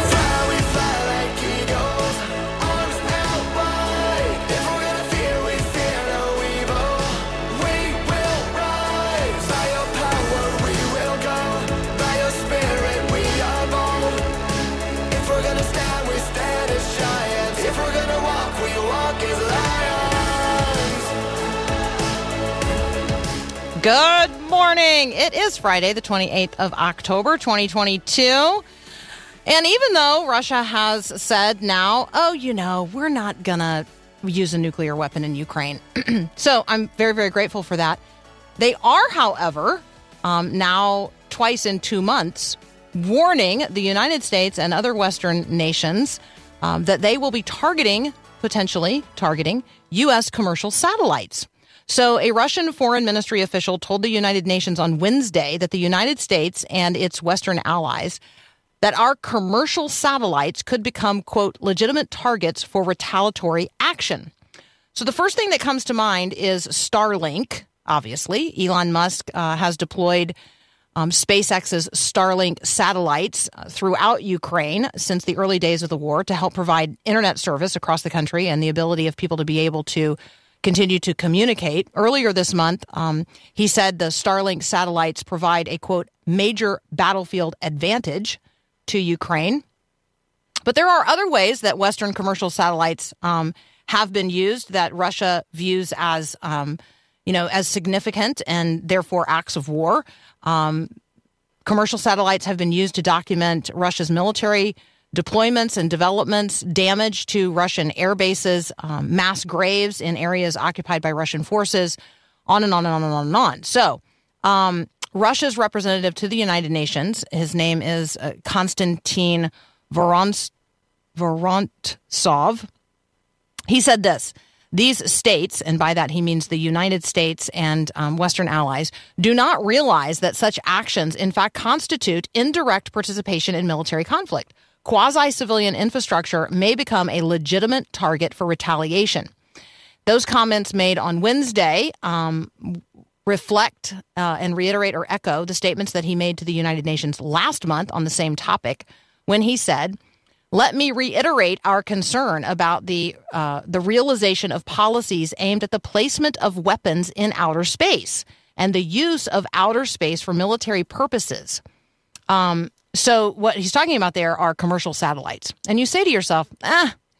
fly, we fly like eagles, arms out wide. If we're gonna fear, we fear no evil. We will rise. By your power we will go. By your spirit we are bold. If we're gonna stand, we stand as giants. If we're gonna walk, we walk as lions. Good morning. It is Friday, the 28th of October, 2022. And even though Russia has said now, we're not going to use a nuclear weapon in Ukraine. So I'm very, very grateful for that. They are, however, now twice in 2 months, warning the United States and other Western nations that they will be potentially targeting U.S. commercial satellites. So a Russian foreign ministry official told the United Nations on Wednesday that the United States and its Western allies that our commercial satellites could become, quote, legitimate targets for retaliatory action. So the first thing that comes to mind is Starlink, obviously. Elon Musk has deployed SpaceX's Starlink satellites throughout Ukraine since the early days of the war to help provide internet service across the country and the ability of people to be able to continue to communicate. Earlier this month, he said the Starlink satellites provide a, quote, major battlefield advantage to Ukraine. But there are other ways that Western commercial satellites have been used that Russia views as, as significant and therefore acts of war. Commercial satellites have been used to document Russia's military deployments and developments, damage to Russian air bases, mass graves in areas occupied by Russian forces, on and on and on and on and on. So, Russia's representative to the United Nations, his name is Konstantin Vorontsov, he said this: these states, and by that he means the United States and Western allies, do not realize that such actions in fact constitute indirect participation in military conflict. Quasi-civilian infrastructure may become a legitimate target for retaliation. Those comments made on Wednesday reflect and reiterate or echo the statements that he made to the United Nations last month on the same topic when he said, "Let me reiterate our concern about the realization of policies aimed at the placement of weapons in outer space and the use of outer space for military purposes." So what he's talking about there are commercial satellites. And you say to yourself,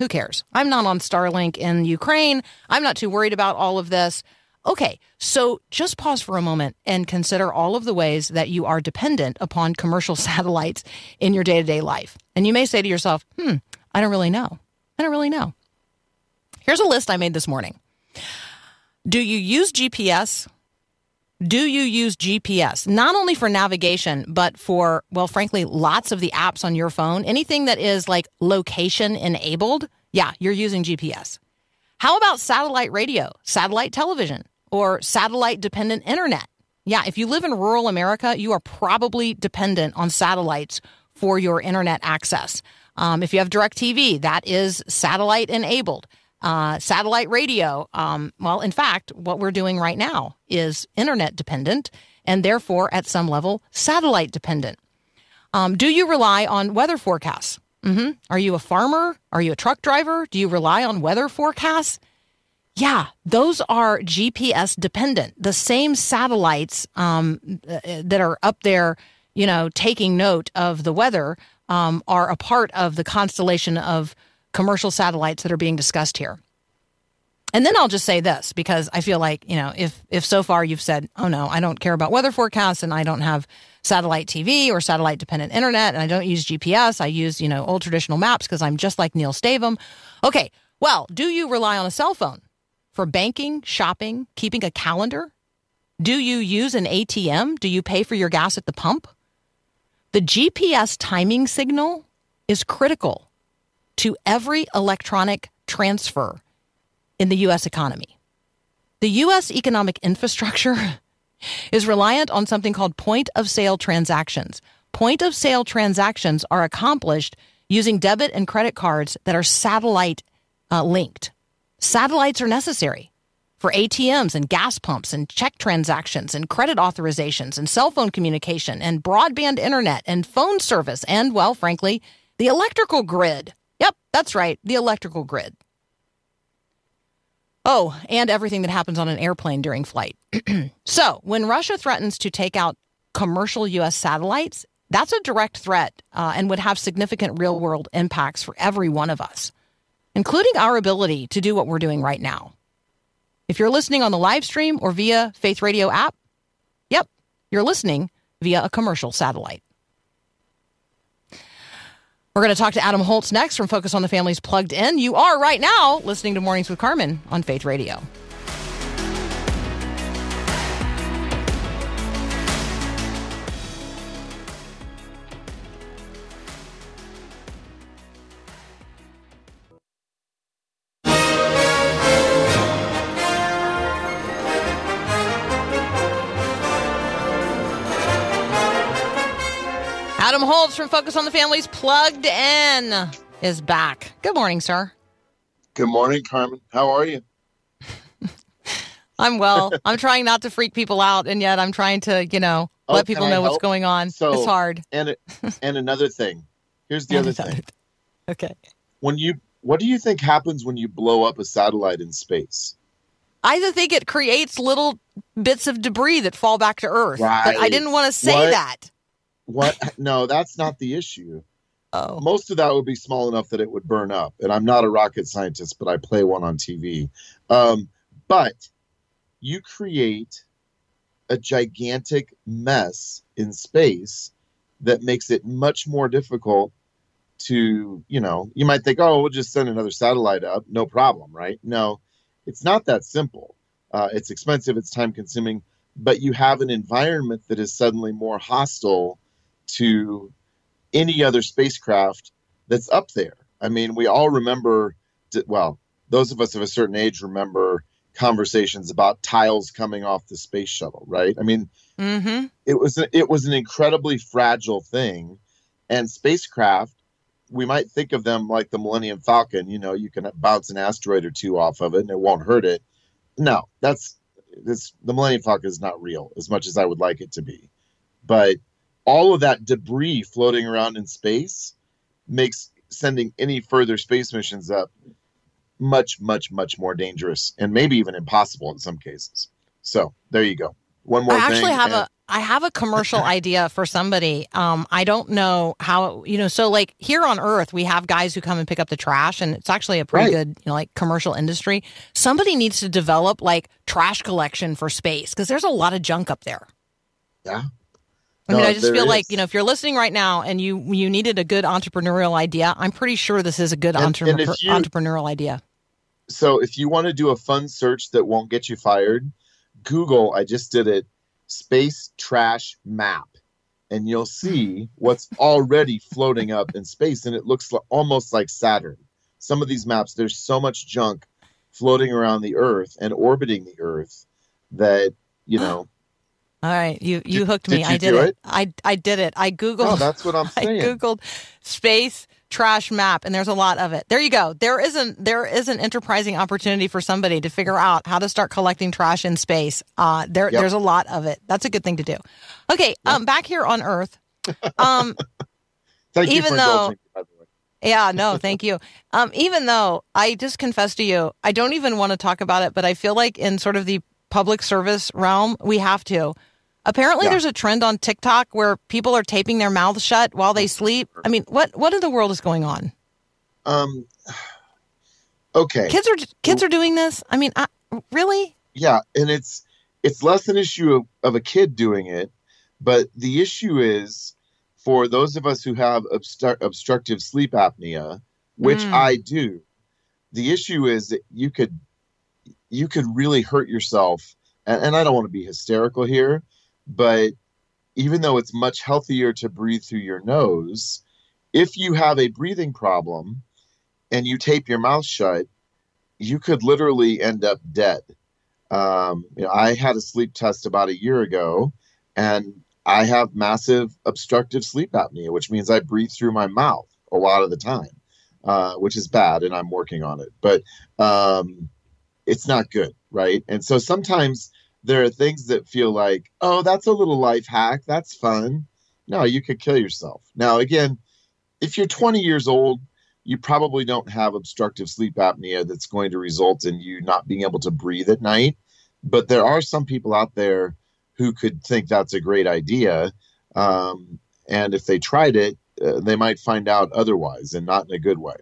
who cares? I'm not on Starlink in Ukraine. I'm not too worried about all of this. Okay, so just pause for a moment and consider all of the ways that you are dependent upon commercial satellites in your day-to-day life. And you may say to yourself, I don't really know. Here's a list I made this morning. Do you use GPS? Not only for navigation, but for, well, frankly, lots of the apps on your phone, anything that is like location enabled, yeah, you're using GPS. How about satellite radio, satellite television, or satellite-dependent internet? Yeah, if you live in rural America, you are probably dependent on satellites for your internet access. If you have DirecTV, that is satellite-enabled. Satellite radio, in fact, what we're doing right now is internet-dependent and therefore, at some level, satellite-dependent. Do you rely on weather forecasts? Mm-hmm. Are you a farmer? Are you a truck driver? Do you rely on weather forecasts? Yeah, those are GPS dependent. The same satellites that are up there, taking note of the weather are a part of the constellation of commercial satellites that are being discussed here. And then I'll just say this, because I feel like, if so far you've said, oh, no, I don't care about weather forecasts and I don't have satellite TV or satellite dependent internet and I don't use GPS. I use, old traditional maps because I'm just like Neil Stavum. Okay, well, do you rely on a cell phone for banking, shopping, keeping a calendar? Do you use an ATM? Do you pay for your gas at the pump? The GPS timing signal is critical to every electronic transfer in the U.S. economy. The U.S. economic infrastructure is reliant on something called point-of-sale transactions. Point-of-sale transactions are accomplished using debit and credit cards that are satellite-linked. Satellites are necessary for ATMs and gas pumps and check transactions and credit authorizations and cell phone communication and broadband internet and phone service and, well, frankly, the electrical grid. Yep, that's right, the electrical grid. Oh, and everything that happens on an airplane during flight. So, when Russia threatens to take out commercial U.S. satellites, that's a direct threat and would have significant real-world impacts for every one of us, including our ability to do what we're doing right now. If you're listening on the live stream or via Faith Radio app, yep, you're listening via a commercial satellite. We're going to talk to Adam Holz next from Focus on the Family's Plugged In. You are right now listening to Mornings with Carmen on Faith Radio. Adam Holz from Focus on the Family's Plugged In is back. Good morning, sir. Good morning, Carmen. How are you? I'm well. I'm trying not to freak people out, and yet I'm trying to, let people know what's going on. So, it's hard. And another thing. Here's the other thing. Okay. What do you think happens when you blow up a satellite in space? I think it creates little bits of debris that fall back to Earth. Right. But I didn't want to say that. What? No, that's not the issue. Oh. Most of that would be small enough that it would burn up. And I'm not a rocket scientist, but I play one on TV. But you create a gigantic mess in space that makes it much more difficult to, you might think, oh, we'll just send another satellite up. No problem, right? No, it's not that simple. It's expensive. It's time consuming. But you have an environment that is suddenly more hostile to any other spacecraft that's up there. I mean, we all remember, those of us of a certain age remember conversations about tiles coming off the space shuttle, right? I mean, it was an incredibly fragile thing, and spacecraft, we might think of them like the Millennium Falcon, you can bounce an asteroid or two off of it and it won't hurt it. No, the Millennium Falcon is not real as much as I would like it to be, but all of that debris floating around in space makes sending any further space missions up much, much, much more dangerous and maybe even impossible in some cases. So there you go. One more thing. I have a commercial idea for somebody. I don't know how, so here on Earth, we have guys who come and pick up the trash, and it's actually a pretty good, commercial industry. Somebody needs to develop trash collection for space because there's a lot of junk up there. Yeah. I just feel like, if you're listening right now and you needed a good entrepreneurial idea, I'm pretty sure this is a good entrepreneurial idea. So if you want to do a fun search that won't get you fired, Google, I just did it, space trash map, and you'll see what's already floating up in space, and it looks almost like Saturn. Some of these maps, there's so much junk floating around the Earth and orbiting the Earth that, All right, you hooked me. I did it. I did it. I Googled. Oh, that's what I'm saying. I Googled space trash map, and there's a lot of it. There you go. There is an enterprising opportunity for somebody to figure out how to start collecting trash in space. There's a lot of it. That's a good thing to do. Okay, yeah. Back here on Earth. Thank you for indulging, by the way. Yeah, no, thank you. Even though I just confess to you, I don't even want to talk about it, but I feel like in sort of the public service realm, we have to. Apparently, there's a trend on TikTok where people are taping their mouths shut while they sleep. I mean, what in the world is going on? Okay. Kids are doing this? I mean, really? Yeah, and it's less an issue of a kid doing it, but the issue is for those of us who have obstructive sleep apnea, which I do. The issue is that you could really hurt yourself, and I don't want to be hysterical here, but even though it's much healthier to breathe through your nose, if you have a breathing problem and you tape your mouth shut, you could literally end up dead. I had a sleep test about a year ago, and I have massive obstructive sleep apnea, which means I breathe through my mouth a lot of the time, which is bad, and I'm working on it. But it's not good, right? And so sometimes there are things that feel like, oh, that's a little life hack. That's fun. No, you could kill yourself. Now, again, if you're 20 years old, you probably don't have obstructive sleep apnea that's going to result in you not being able to breathe at night. But there are some people out there who could think that's a great idea. And if they tried it, they might find out otherwise, and not in a good way.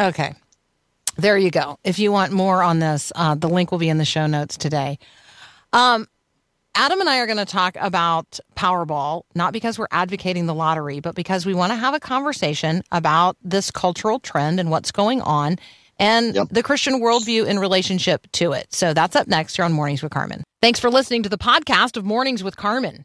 Okay. There you go. If you want more on this, the link will be in the show notes today. Adam and I are going to talk about Powerball, not because we're advocating the lottery, but because we want to have a conversation about this cultural trend and what's going on, and the Christian worldview in relationship to it. So that's up next here on Mornings with Carmen. Thanks for listening to the podcast of Mornings with Carmen.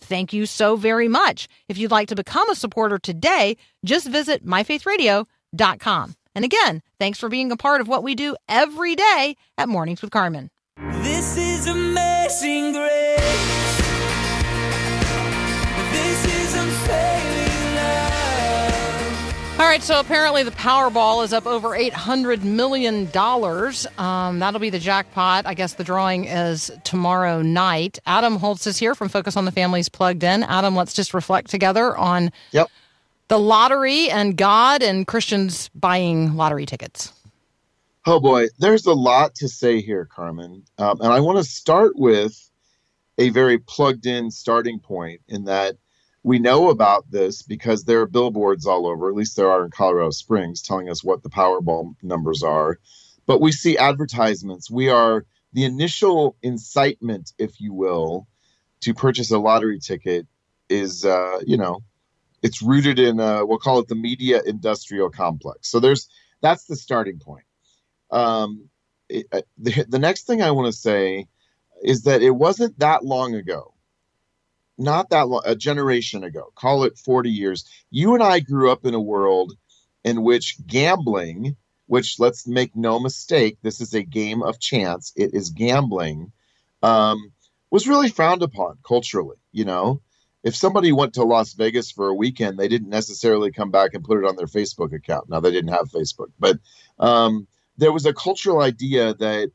thank you so very much. If you'd like to become a supporter today, just visit MyFaithRadio.com. And again, thanks for being a part of what we do every day at Mornings with Carmen. This is amazing grace. This is unfailing love. All right, so apparently the Powerball is up over $800 million. That'll be the jackpot. I guess the drawing is tomorrow night. Adam Holz is here from Focus on the Family's Plugged In. Adam, let's just reflect together on the lottery and God and Christians buying lottery tickets. Oh, boy. There's a lot to say here, Carmen. And I want to start with a very plugged-in starting point, in that we know about this because there are billboards all over, at least there are in Colorado Springs, telling us what the Powerball numbers are. But we see advertisements. We are the initial incitement, if you will, to purchase a lottery ticket is, it's rooted in, we'll call it the media industrial complex. So that's the starting point. The next thing I want to say is that it wasn't that long ago, not that long, a generation ago, call it 40 years. You and I grew up in a world in which gambling, which, let's make no mistake, this is a game of chance. It is gambling, was really frowned upon culturally. You know, if somebody went to Las Vegas for a weekend, they didn't necessarily come back and put it on their Facebook account. Now, they didn't have Facebook, but, there was a cultural idea that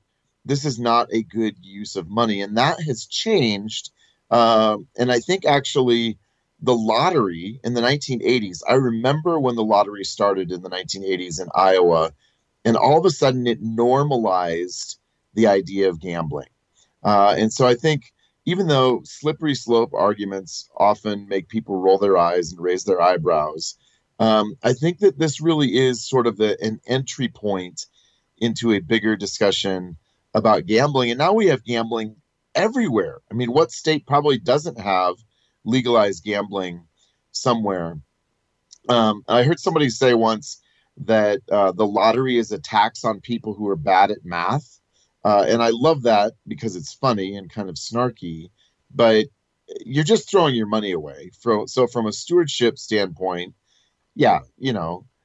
this is not a good use of money, and that has changed. And I think actually the lottery in the 1980s, I remember when the lottery started in the 1980s in Iowa, and all of a sudden it normalized the idea of gambling. And so I think even though slippery slope arguments often make people roll their eyes and raise their eyebrows, I think that this really is sort of an entry point into a bigger discussion about gambling. And now we have gambling everywhere. I mean, what state probably doesn't have legalized gambling somewhere? I heard somebody say once that the lottery is a tax on people who are bad at math. And I love that because it's funny and kind of snarky, but you're just throwing your money away. So from a stewardship standpoint,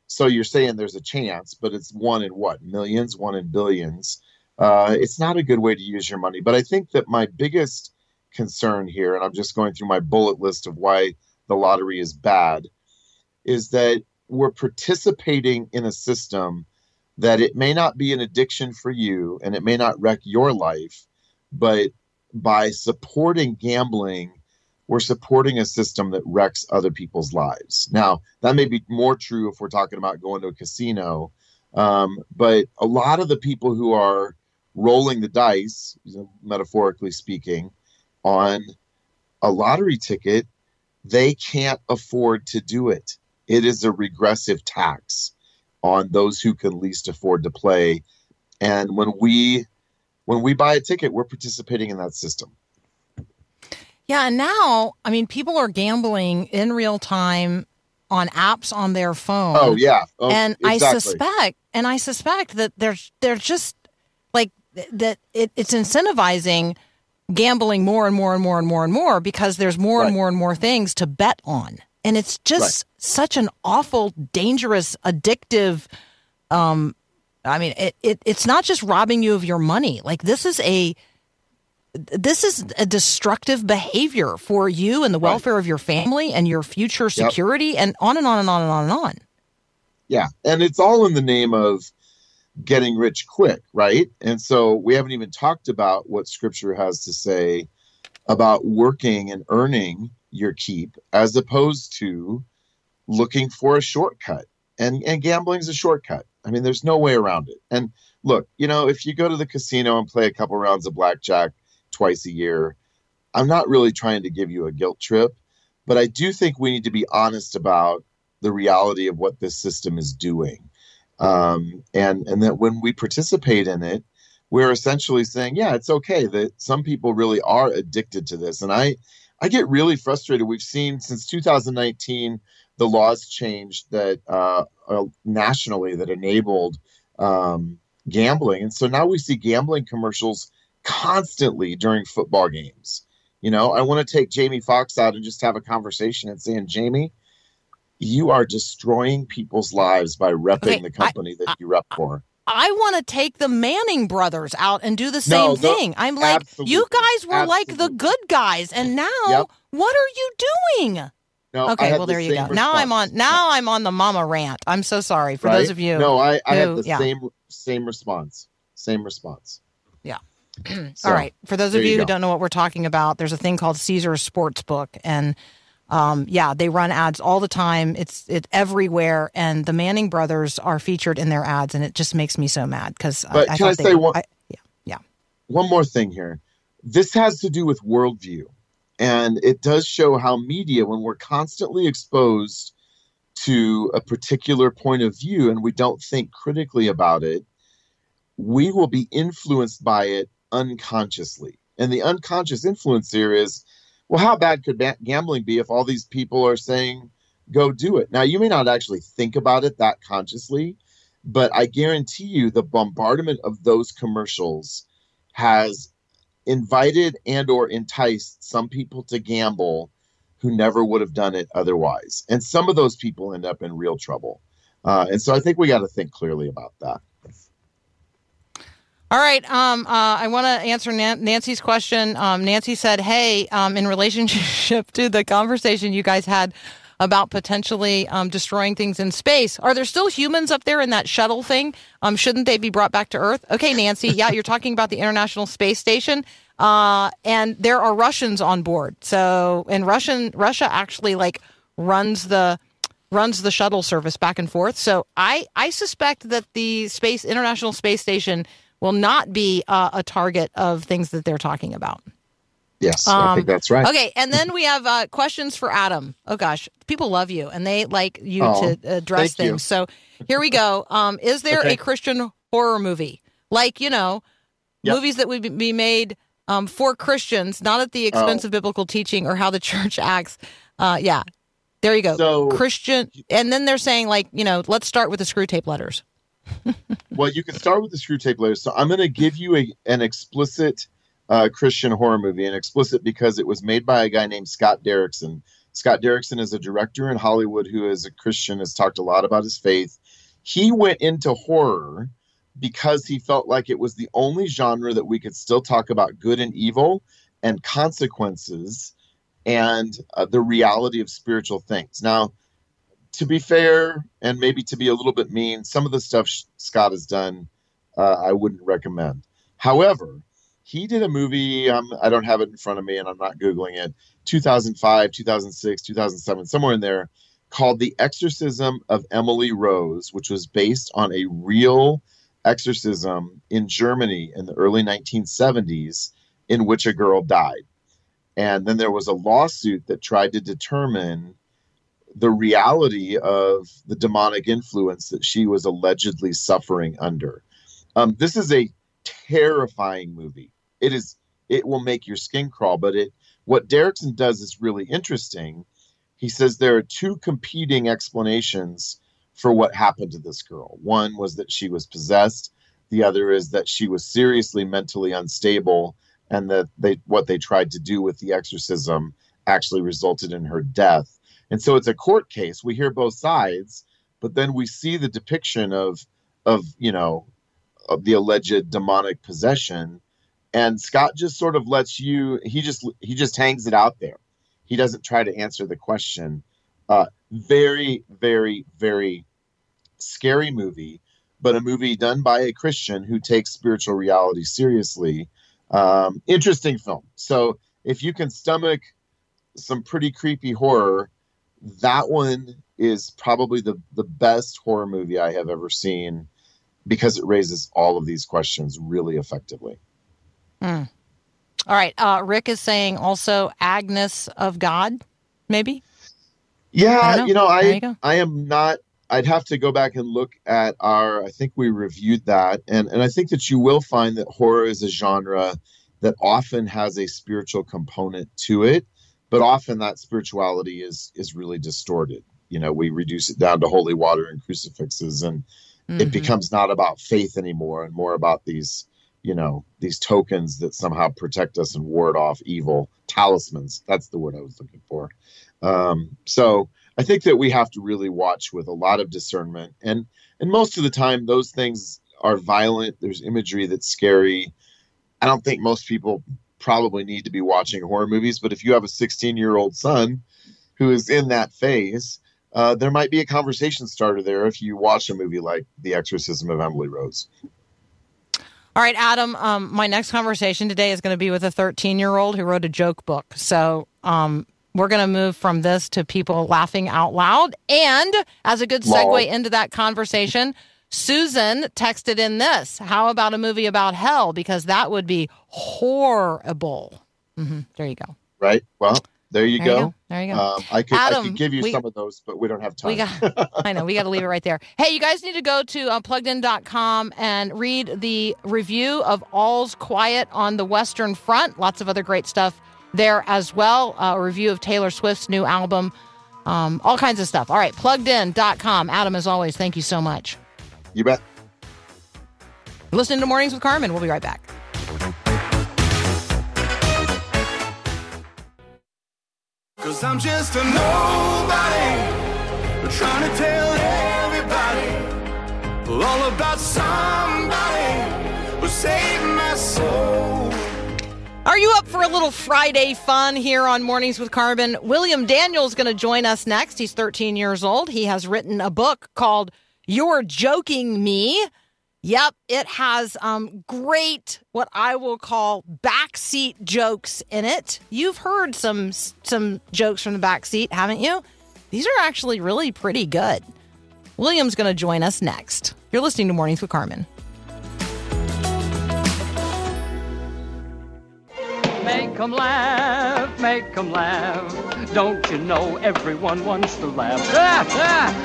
so you're saying there's a chance, but it's one in what? Millions, one in billions. It's not a good way to use your money. But I think that my biggest concern here, and I'm just going through my bullet list of why the lottery is bad, is that we're participating in a system that it may not be an addiction for you and it may not wreck your life, but by supporting gambling, we're supporting a system that wrecks other people's lives. Now, that may be more true if we're talking about going to a casino, but a lot of the people who are rolling the dice, metaphorically speaking, on a lottery ticket, they can't afford to do it. It is a regressive tax on those who can least afford to play. And when we buy a ticket, we're participating in that system. Yeah, and now, I mean, people are gambling in real time on apps on their phone. Oh, yeah. Oh, and exactly. I suspect that they're just like that it's incentivizing gambling more and more and more and more and more because there's more right. and more and more things to bet on. And it's just right. such an awful, dangerous, addictive. I mean, it's not just robbing you of your money. Like this is a destructive behavior for you and the welfare right. of your family and your future security yep. and on and on and on and on and on. Yeah. And it's all in the name of getting rich quick. Right. And so we haven't even talked about what scripture has to say about working and earning your keep as opposed to looking for a shortcut. And gambling is a shortcut. I mean, there's no way around it. And look, you know, if you go to the casino and play a couple rounds of blackjack twice a year, I'm not really trying to give you a guilt trip, but I do think we need to be honest about the reality of what this system is doing. And that when we participate in it, we're essentially saying, yeah, it's okay that some people really are addicted to this. And I get really frustrated. We've seen since 2019, the laws changed that nationally that enabled gambling. And so now we see gambling commercials constantly during football games. You know, I want to take Jamie Foxx out and just have a conversation and saying, Jamie, you are destroying people's lives by repping the company that you rep for. I want to take the Manning brothers out and do the same thing. I'm like, you guys were like the good guys. And now what are you doing? No, okay, well, there you go. Response. I'm on the mama rant. I'm so sorry for those of you. No, I have the same response. Same response. Yeah. All right. For those of you who don't know what we're talking about, there's a thing called Caesar's Sportsbook. And they run ads all the time. It's everywhere. And the Manning brothers are featured in their ads. And it just makes me so mad because I can I say one? One more thing here. This has to do with worldview. And it does show how media, when we're constantly exposed to a particular point of view and we don't think critically about it, we will be influenced by it unconsciously. And the unconscious influence here is, well, how bad could gambling be if all these people are saying, go do it? Now, you may not actually think about it that consciously, but I guarantee you the bombardment of those commercials has invited and or enticed some people to gamble who never would have done it otherwise. And some of those people end up in real trouble. And so I think we got to think clearly about that. All right. I want to answer Nancy's question. Nancy said, hey, in relationship to the conversation you guys had about potentially destroying things in space. Are there still humans up there in that shuttle thing? Shouldn't they be brought back to Earth? Okay, Nancy, you're talking about the International Space Station, and there are Russians on board. So, and Russia actually runs the shuttle service back and forth. So I suspect that the International Space Station will not be a target of things that they're talking about. Yes, I think that's right. Okay, and then we have questions for Adam. Oh, gosh. People love you, and they like you to address things. You. So here we go. Is there a Christian horror movie? Like, you know, movies that would be made for Christians, not at the expense of biblical teaching or how the church acts. Yeah, there you go. So, Christian, and then they're saying, like, you know, let's start with the screw tape letters. Well, you can start with the screw tape letters. So I'm going to give you an explicit Christian horror movie, and explicit because it was made by a guy named Scott Derrickson. Scott Derrickson is a director in Hollywood who is a Christian, has talked a lot about his faith. He went into horror because he felt like it was the only genre that we could still talk about good and evil and consequences and the reality of spiritual things. Now, to be fair, and maybe to be a little bit mean, some of the stuff Scott has done, I wouldn't recommend. However, he did a movie, I don't have it in front of me, and I'm not Googling it, 2005, 2006, 2007, somewhere in there, called The Exorcism of Emily Rose, which was based on a real exorcism in Germany in the early 1970s in which a girl died. And then there was a lawsuit that tried to determine the reality of the demonic influence that she was allegedly suffering under. This is a terrifying movie. It will make your skin crawl, but it What Derrickson does is really interesting. He says there are two competing explanations for what happened to this girl. One was that she was possessed. The other is that she was seriously mentally unstable, and that what they tried to do with the exorcism actually resulted in her death. And so it's a court case. We hear both sides, but then we see the depiction of the alleged demonic possession. And Scott just sort of lets you, he just hangs it out there. He doesn't try to answer the question. Very, very, very scary movie, but a movie done by a Christian who takes spiritual reality seriously. Interesting film. So if you can stomach some pretty creepy horror, that one is probably the best horror movie I have ever seen, because it raises all of these questions really effectively. Mm. All right. Rick is saying also Agnes of God, maybe? Yeah, I'd have to go back and look at I think we reviewed that. And I think that you will find that horror is a genre that often has a spiritual component to it, but often that spirituality is really distorted. You know, we reduce it down to holy water and crucifixes, and mm-hmm. it becomes not about faith anymore and more about these tokens that somehow protect us and ward off evil. Talismans. That's the word I was looking for. So I think that we have to really watch with a lot of discernment. And most of the time, those things are violent. There's imagery that's scary. I don't think most people probably need to be watching horror movies, but if you have a 16-year-old son who is in that phase, there might be a conversation starter there if you watch a movie like The Exorcism of Emily Rose. All right, Adam, my next conversation today is going to be with a 13-year-old who wrote a joke book. So we're going to move from this to people laughing out loud. And as a good segue into that conversation, Susan texted in this. How about a movie about hell? Because that would be horrible. Mm-hmm. There you go. Right. Well, there you go. There you go. I could give you some of those, but we don't have time. We got to leave it right there. Hey, you guys need to go to PluggedIn.com and read the review of All's Quiet on the Western Front. Lots of other great stuff there as well. A review of Taylor Swift's new album. All kinds of stuff. All right, PluggedIn.com. Adam, as always, thank you so much. You bet. You're listening to Mornings with Carmen. We'll be right back. Cause I'm just a nobody, trying to tell everybody all about somebody who saved my soul. Are you up for a little Friday fun here on Mornings with Carmen? William Daniel is going to join us next. He's 13 years old. He has written a book called You're Joking Me. Yep, it has great, what I will call, backseat jokes in it. You've heard some jokes from the backseat, haven't you? These are actually really pretty good. William's going to join us next. You're listening to Mornings with Carmen. Make 'em laugh, make 'em laugh. Don't you know everyone wants to laugh?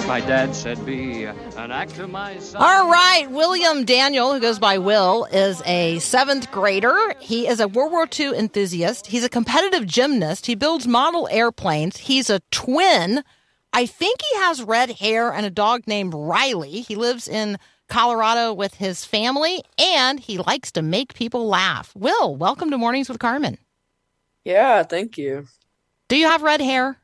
My dad said be an actor myself. All right, William Daniel, who goes by Will, is a 7th grader. He is a World War II enthusiast. He's a competitive gymnast. He builds model airplanes. He's a twin. I think he has red hair and a dog named Riley. He lives in Colorado with his family, and he likes to make people laugh. Will, welcome to Mornings with Carmen. Yeah, thank you. Do you have red hair?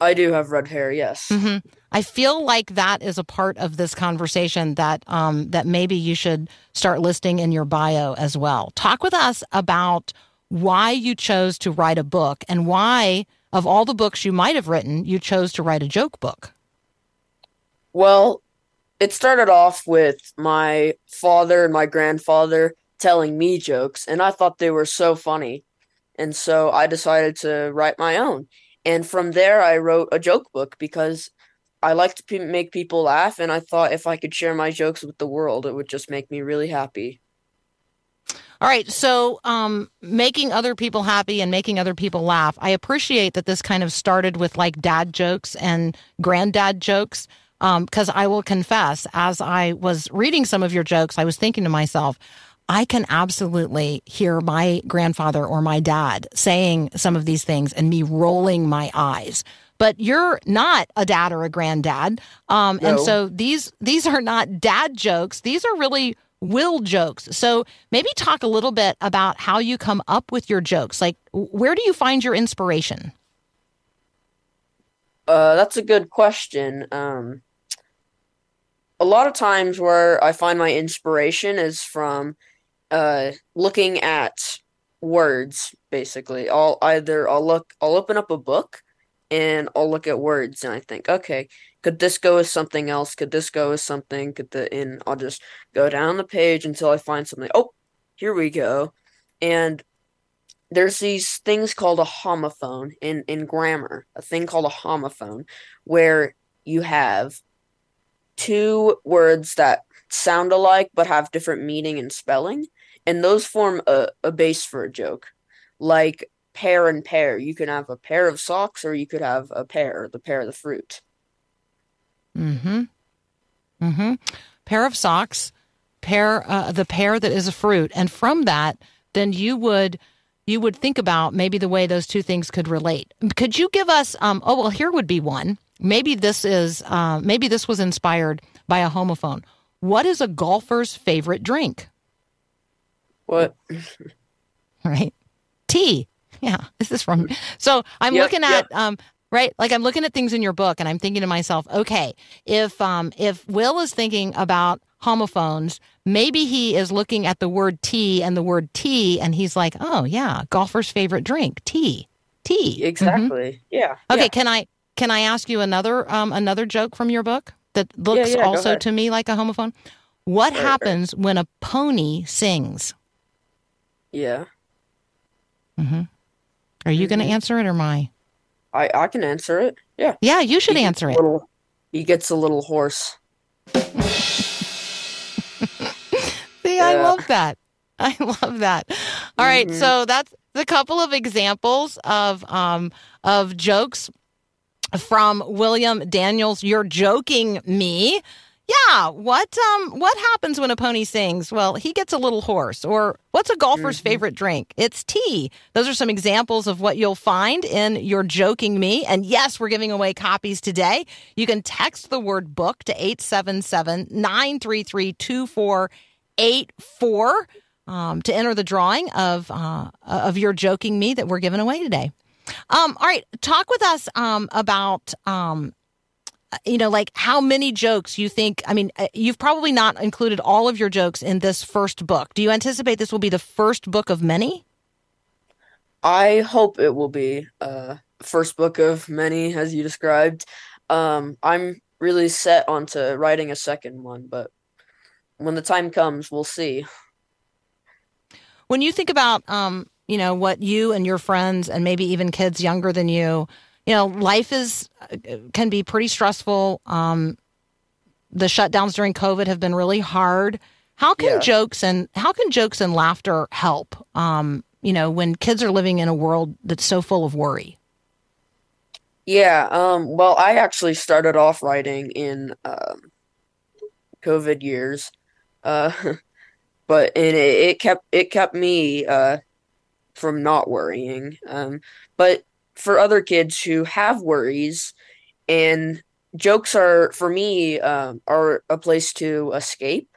I do have red hair, yes. Mm-hmm. I feel like that is a part of this conversation that maybe you should start listing in your bio as well. Talk with us about why you chose to write a book and why, of all the books you might have written, you chose to write a joke book. Well, it started off with my father and my grandfather telling me jokes, and I thought they were so funny. And so I decided to write my own. And from there, I wrote a joke book because I like to make people laugh, and I thought if I could share my jokes with the world, it would just make me really happy. All right, so making other people happy and making other people laugh. I appreciate that this kind of started with like dad jokes and granddad jokes. Because I will confess, as I was reading some of your jokes, I was thinking to myself, I can absolutely hear my grandfather or my dad saying some of these things and me rolling my eyes. But you're not a dad or a granddad. No. And so these are not dad jokes. These are really Will jokes. So maybe talk a little bit about how you come up with your jokes. Like, where do you find your inspiration? That's a good question. A lot of times where I find my inspiration is from looking at words, basically. I'll open up a book and I'll look at words and I think, okay, could this go with something else? Could this go with something? And I'll just go down the page until I find something. Oh, here we go. And there's these things called a homophone in grammar, a thing called a homophone, where you have two words that sound alike but have different meaning and spelling, and those form a base for a joke. Like pear and pear. You can have a pair of socks, or you could have a pear, the fruit. Mm-hmm. Mm-hmm. Pair of socks, the pear that is a fruit. And from that, then you would think about maybe the way those two things could relate. Could you give us, here would be one. Maybe this was inspired by a homophone. What is a golfer's favorite drink? What? Right. Tea. Yeah, this is from, so I'm looking at, right? Like, I'm looking at things in your book and I'm thinking to myself, okay, if Will is thinking about homophones, maybe he is looking at the word tea and he's like, oh yeah, golfer's favorite drink, tea. Exactly. Mm-hmm. Yeah. Okay. Yeah. Can I ask you another joke from your book that looks also to me like a homophone? What happens when a pony sings? Yeah. Mm-hmm. Are you going to answer it or my? I can answer it. Yeah. Yeah, you should answer it. He gets a little hoarse. See, yeah. I love that. All right, so that's a couple of examples of jokes from William Daniel's You're Joking Me. Yeah, what happens when a pony sings? Well, he gets a little hoarse. Or what's a golfer's favorite drink? It's tea. Those are some examples of what you'll find in You're Joking Me. And yes, we're giving away copies today. You can text the word book to 877-933-2484 to enter the drawing of You're Joking Me that we're giving away today. All right, talk with us about... how many jokes you think, you've probably not included all of your jokes in this first book. Do you anticipate this will be the first book of many? I hope it will be first book of many, as you described. I'm really set onto writing a second one, but when the time comes, we'll see. When you think about, what you and your friends and maybe even kids younger than you, life can be pretty stressful. The shutdowns during COVID have been really hard. How can jokes and laughter help? When kids are living in a world that's so full of worry. Yeah. Well, I actually started off writing in COVID years, but it kept me from not worrying. But for other kids who have worries, and jokes are, for me, are a place to escape.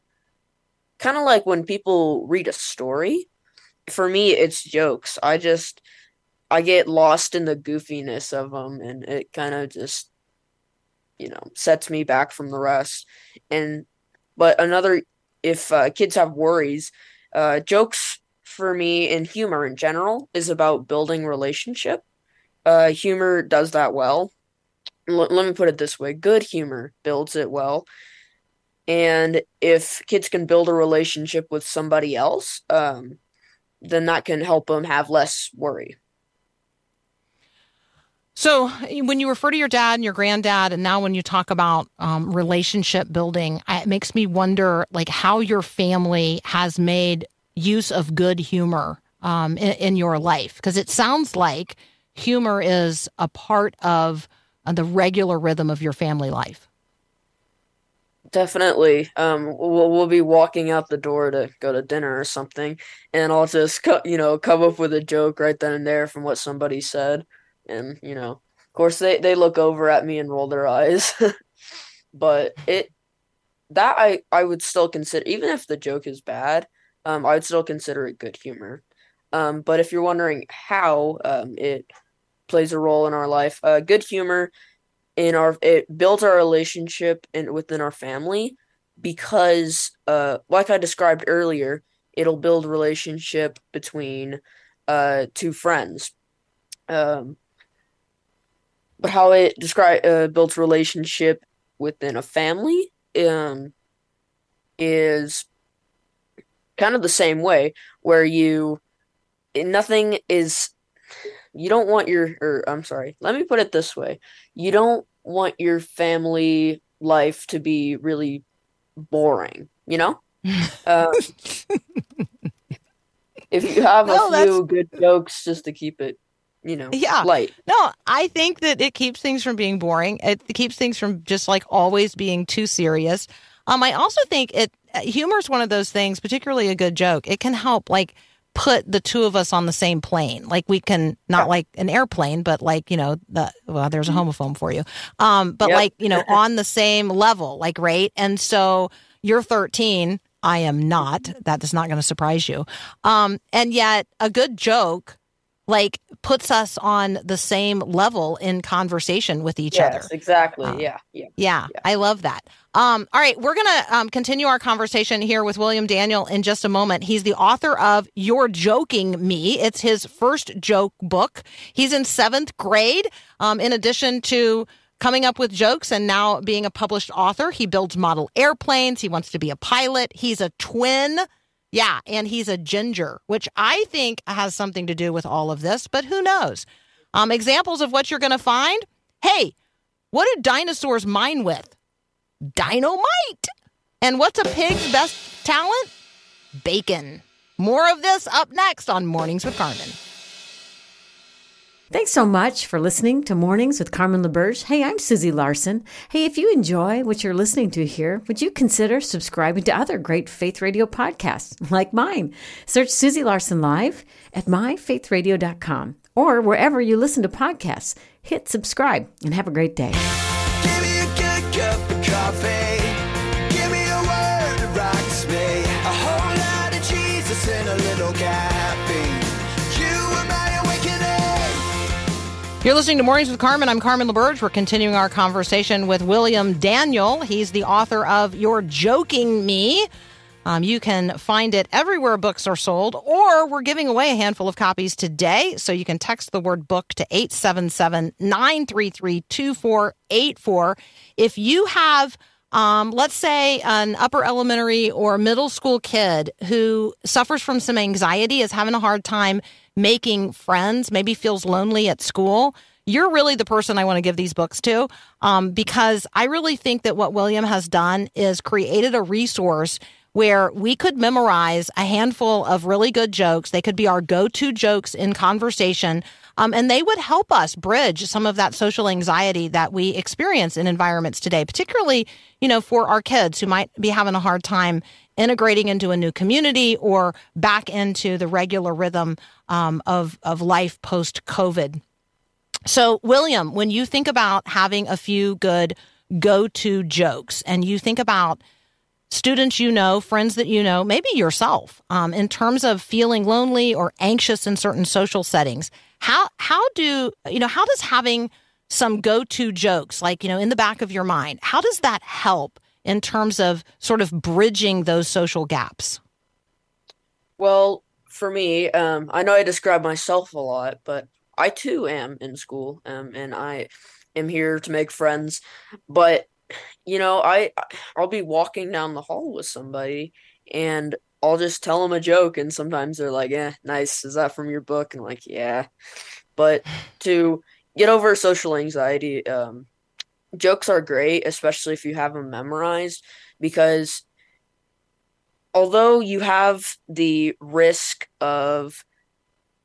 Kind of like when people read a story. For me, it's jokes. I get lost in the goofiness of them, and it kind of just, sets me back from the rest. But if kids have worries, jokes for me and humor in general is about building relationship. Humor does that well. Let me put it this way. Good humor builds it well. And if kids can build a relationship with somebody else, then that can help them have less worry. So when you refer to your dad and your granddad, and now when you talk about relationship building, it makes me wonder how your family has made use of good humor in your life. Because it sounds like humor is a part of the regular rhythm of your family life. Definitely. We'll be walking out the door to go to dinner or something, and I'll just come up with a joke right then and there from what somebody said, and of course they look over at me and roll their eyes. But I would still consider, even if the joke is bad, I would still consider it good humor. But if you're wondering how it plays a role in our life, good humor it builds our relationship within our family, because like I described earlier, it'll build relationship between two friends. But how it builds relationship within a family is kind of the same way, where you don't want your family life to be really boring, if you have a few good jokes just to keep it light. No, I think that it keeps things from being boring. It keeps things from just always being too serious. I also think humor is one of those things, particularly a good joke. It can help put the two of us on the same plane. We can, not like an airplane, but there's a homophone for you. But on the same level, right? And so you're 13, I am not. That is not going to surprise you. And yet a good joke puts us on the same level in conversation with each other. Yes, exactly. Yeah. I love that. All right, we're going to continue our conversation here with William Daniel in just a moment. He's the author of You're Joking Me. It's his first joke book. He's in 7th grade. In addition to coming up with jokes and now being a published author, he builds model airplanes. He wants to be a pilot. He's a twin. Yeah, and he's a ginger, which I think has something to do with all of this, but who knows? Examples of what you're going to find? Hey, what do dinosaurs mine with? Dynamite! And what's a pig's best talent? Bacon. More of this up next on Mornings with Carmen. Thanks so much for listening to Mornings with Carmen LaBerge. Hey, I'm Susie Larson. Hey, if you enjoy what you're listening to here, would you consider subscribing to other great Faith Radio podcasts like mine? Search Susie Larson Live at MyFaithRadio.com or wherever you listen to podcasts. Hit subscribe and have a great day. Give me a good cup of coffee. Give me a word that rocks me. A whole lot of Jesus and a little caffeine. You're listening to Mornings with Carmen. I'm Carmen LaBerge. We're continuing our conversation with William Daniel. He's the author of You're Joking Me. You can find it everywhere books are sold, or we're giving away a handful of copies today. So you can text the word book to 877-933-2484. If you have, let's say, an upper elementary or middle school kid who suffers from some anxiety, is having a hard time making friends, maybe feels lonely at school, you're really the person I want to give these books to, because I really think that what William has done is created a resource where we could memorize a handful of really good jokes. They could be our go-to jokes in conversation, and they would help us bridge some of that social anxiety that we experience in environments today, particularly, for our kids who might be having a hard time integrating into a new community or back into the regular rhythm of life post-COVID. So, William, when you think about having a few good go-to jokes and you think about students friends that maybe yourself, in terms of feeling lonely or anxious in certain social settings, how does having some go-to jokes, in the back of your mind, how does that help in terms of sort of bridging those social gaps? Well, for me, I know I describe myself a lot, but I too am in school, and I am here to make friends. But, I'll be walking down the hall with somebody, and I'll just tell them a joke, and sometimes they're like, "Eh, nice, is that from your book?" And I'm like, "Yeah." But to get over social anxiety, jokes are great, especially if you have them memorized, because although you have the risk of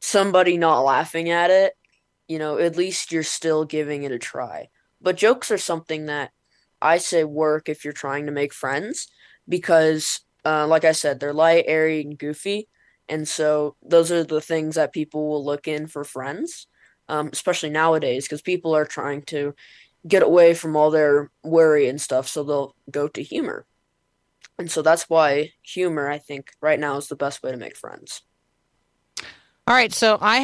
somebody not laughing at it, at least you're still giving it a try. But jokes are something that I say work if you're trying to make friends because, like I said, they're light, airy, and goofy. And so those are the things that people will look in for friends, especially nowadays because people are trying to get away from all their worry and stuff. So they'll go to humor. And so that's why humor, I think, right now is the best way to make friends. All right, so I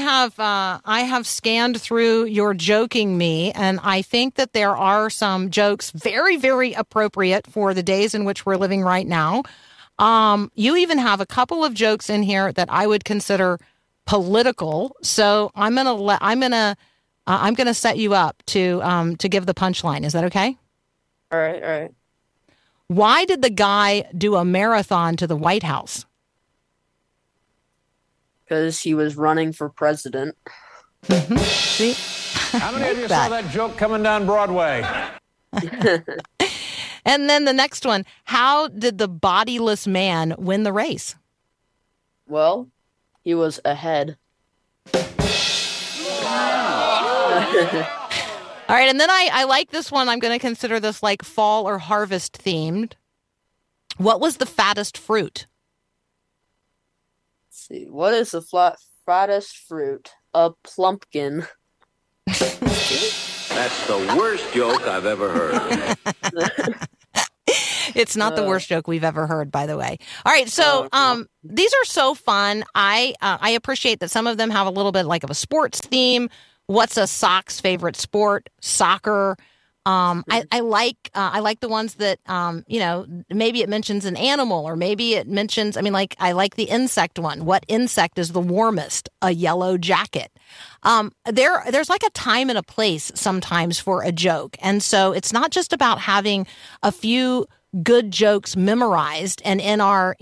have scanned through You're Joking Me, and I think that there are some jokes very, very appropriate for the days in which we're living right now. You even have a couple of jokes in here that I would consider political. So I'm gonna set you up to give the punchline. Is that okay? All right. Why did the guy do a marathon to the White House? Because he was running for president. Mm-hmm. See? How many of you saw that joke coming down Broadway? And then the next one, how did the bodiless man win the race? Well, he was ahead. Wow. All right, and then I like this one. I'm going to consider this like fall or harvest themed. What was the fattest fruit? Let's see. What is the fattest fruit? A plumpkin. That's the worst joke I've ever heard. It's not the worst joke we've ever heard, by the way. All right, so these are so fun. I appreciate that some of them have a little bit like of a sports theme. What's a sock's favorite sport? Soccer. I like the ones that, maybe it mentions an animal or maybe it mentions, I like the insect one. What insect is the warmest? A yellow jacket. There's like a time and a place sometimes for a joke. And so it's not just about having a few good jokes memorized and in our,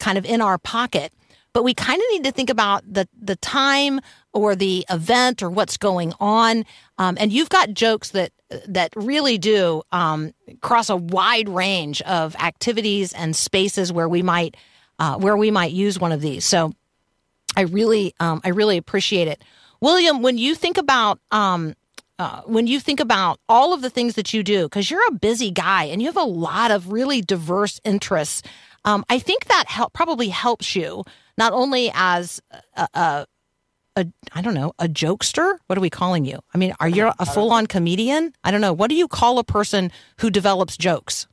kind of in our pocket. But we kind of need to think about the time or the event or what's going on. And you've got jokes that really do cross a wide range of activities and spaces where we might use one of these. So I really appreciate it, William. When you think about all of the things that you do, because you're a busy guy and you have a lot of really diverse interests. I think that probably helps you not only as a jokester. What are we calling you? Are you a full-on comedian? I don't know. What do you call a person who develops jokes?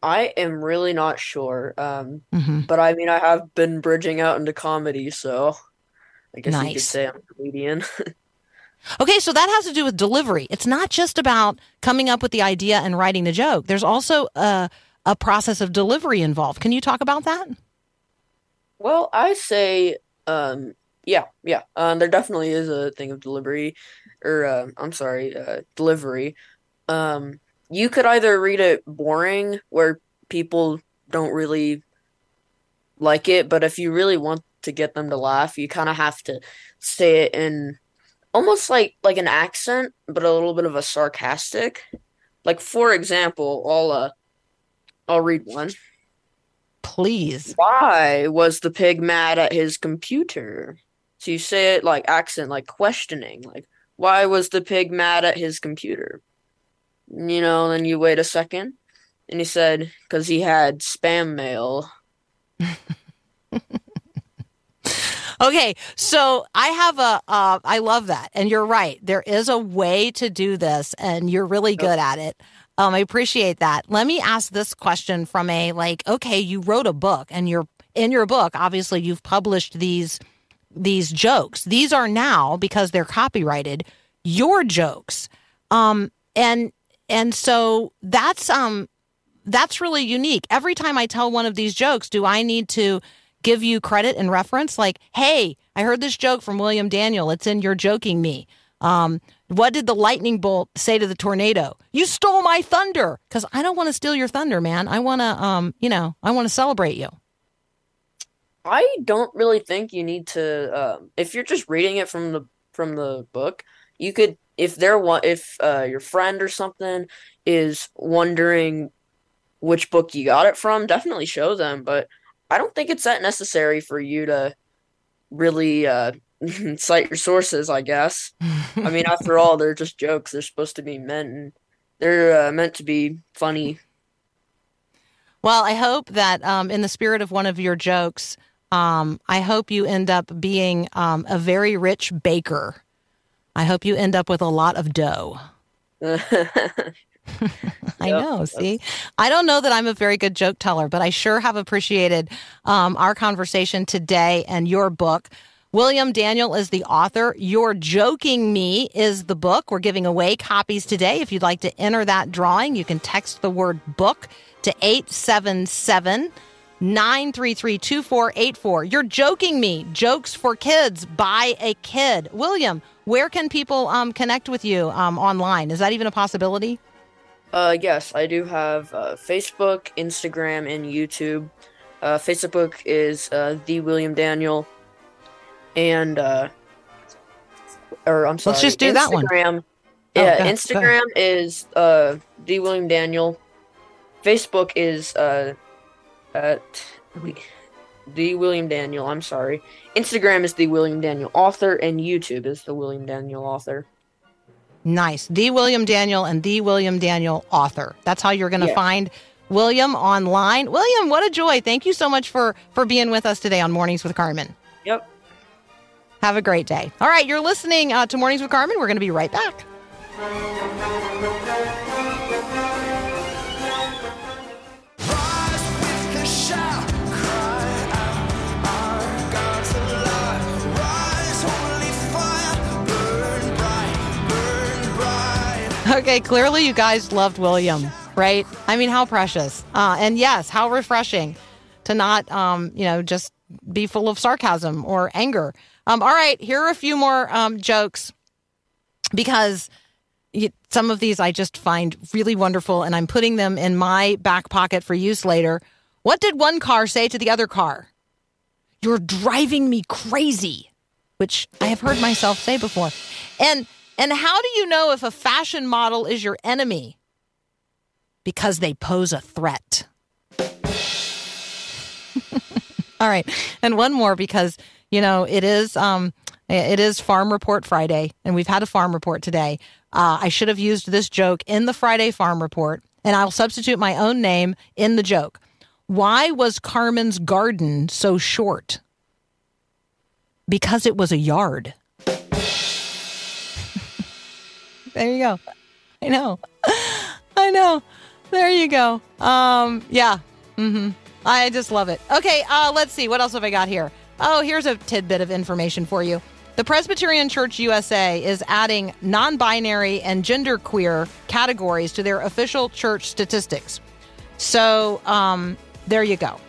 I am really not sure. But I have been bridging out into comedy, so I guess you could say I'm a comedian. Okay, so that has to do with delivery. It's not just about coming up with the idea and writing the joke. There's also a process of delivery involved. Can you talk about that? Well, I say, yeah. There definitely is a thing of delivery, delivery. You could either read it boring, where people don't really like it, but if you really want to get them to laugh, you kind of have to say it in almost like an accent, but a little bit of a sarcastic. Like, for example, I'll read one. Please. Why was the pig mad at his computer? So you say it like accent, like questioning. Like, why was the pig mad at his computer? Then you wait a second. And he said, because he had spam mail. Okay, so I love that. And you're right. There is a way to do this, and you're really good at it. I appreciate that. Let me ask this question from you wrote a book, and you're in your book, obviously you've published these jokes. These are now, because they're copyrighted, your jokes. And so that's really unique. Every time I tell one of these jokes, do I need to give you credit and reference? Like, hey, I heard this joke from William Daniel. It's in You're Joking Me. What did the lightning bolt say to the tornado? You stole my thunder. Because I don't want to steal your thunder, man. I want to, I want to celebrate you. I don't really think you need to. If you're just reading it from the book, you could. If your friend or something is wondering which book you got it from, definitely show them. But I don't think it's that necessary for you to really. Cite your sources, I guess. After all, they're just jokes. They're supposed to be meant in They're meant to be funny. Well, I hope that in the spirit of one of your jokes, I hope you end up being a very rich baker. I hope you end up with a lot of dough. I know. See, I don't know that I'm a very good joke teller, but I sure have appreciated our conversation today and your book. William Daniel is the author. You're Joking Me is the book. We're giving away copies today. If you'd like to enter that drawing, you can text the word book to 877-933-2484. You're Joking Me, Jokes for Kids by a Kid. William, where can people connect with you online? Is that even a possibility? Yes, I do have Facebook, Instagram, and YouTube. Facebook is The William Daniel, and or I'm sorry, let's just do Instagram, that one. Yeah, oh, Instagram is The William Daniel. Facebook is The William Daniel. I'm sorry. Instagram is The William Daniel Author, and YouTube is The William Daniel Author. Nice. The William Daniel and The William Daniel Author. That's how you're going to find William online. William, what a joy. Thank you so much for being with us today on Mornings with Carmen. Yep. Have a great day. All right, you're listening to Mornings with Carmen. We're going to be right back. Okay, clearly you guys loved William, right? I mean, how precious. And yes, how refreshing to not, just be full of sarcasm or anger. All right, here are a few more jokes, because some of these I just find really wonderful, and I'm putting them in my back pocket for use later. What did one car say to the other car? You're driving me crazy, which I have heard myself say before. And how do you know if a fashion model is your enemy? Because they pose a threat. All right. And one more, because, it is Farm Report Friday, and we've had a farm report today. I should have used this joke in the Friday farm report, and I'll substitute my own name in the joke. Why was Carmen's garden so short? Because it was a yard. There you go. I know. There you go. Yeah. Mm-hmm. I just love it. Okay. Let's see. What else have I got here? Oh, here's a tidbit of information for you. The Presbyterian Church USA is adding non-binary and genderqueer categories to their official church statistics. So there you go.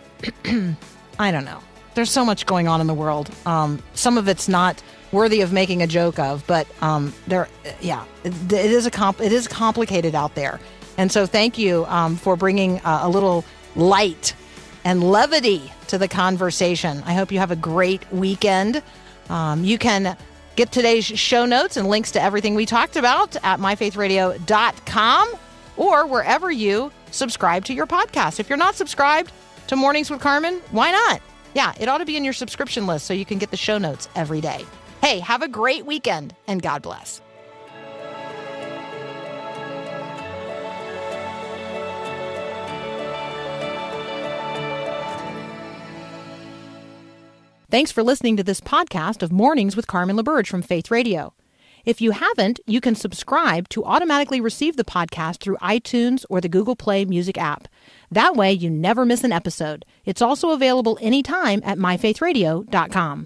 I don't know. There's so much going on in the world. Some of it's not worthy of making a joke of, but it is complicated out there. And so thank you for bringing a little light and levity to the conversation. I hope you have a great weekend. You can get today's show notes and links to everything we talked about at MyFaithRadio.com or wherever you subscribe to your podcast. If you're not subscribed to Mornings with Carmen, why not? Yeah, it ought to be in your subscription list so you can get the show notes every day. Hey, have a great weekend, and God bless. Thanks for listening to this podcast of Mornings with Carmen LaBerge from Faith Radio. If you haven't, you can subscribe to automatically receive the podcast through iTunes or the Google Play Music app. That way, you never miss an episode. It's also available anytime at MyFaithRadio.com.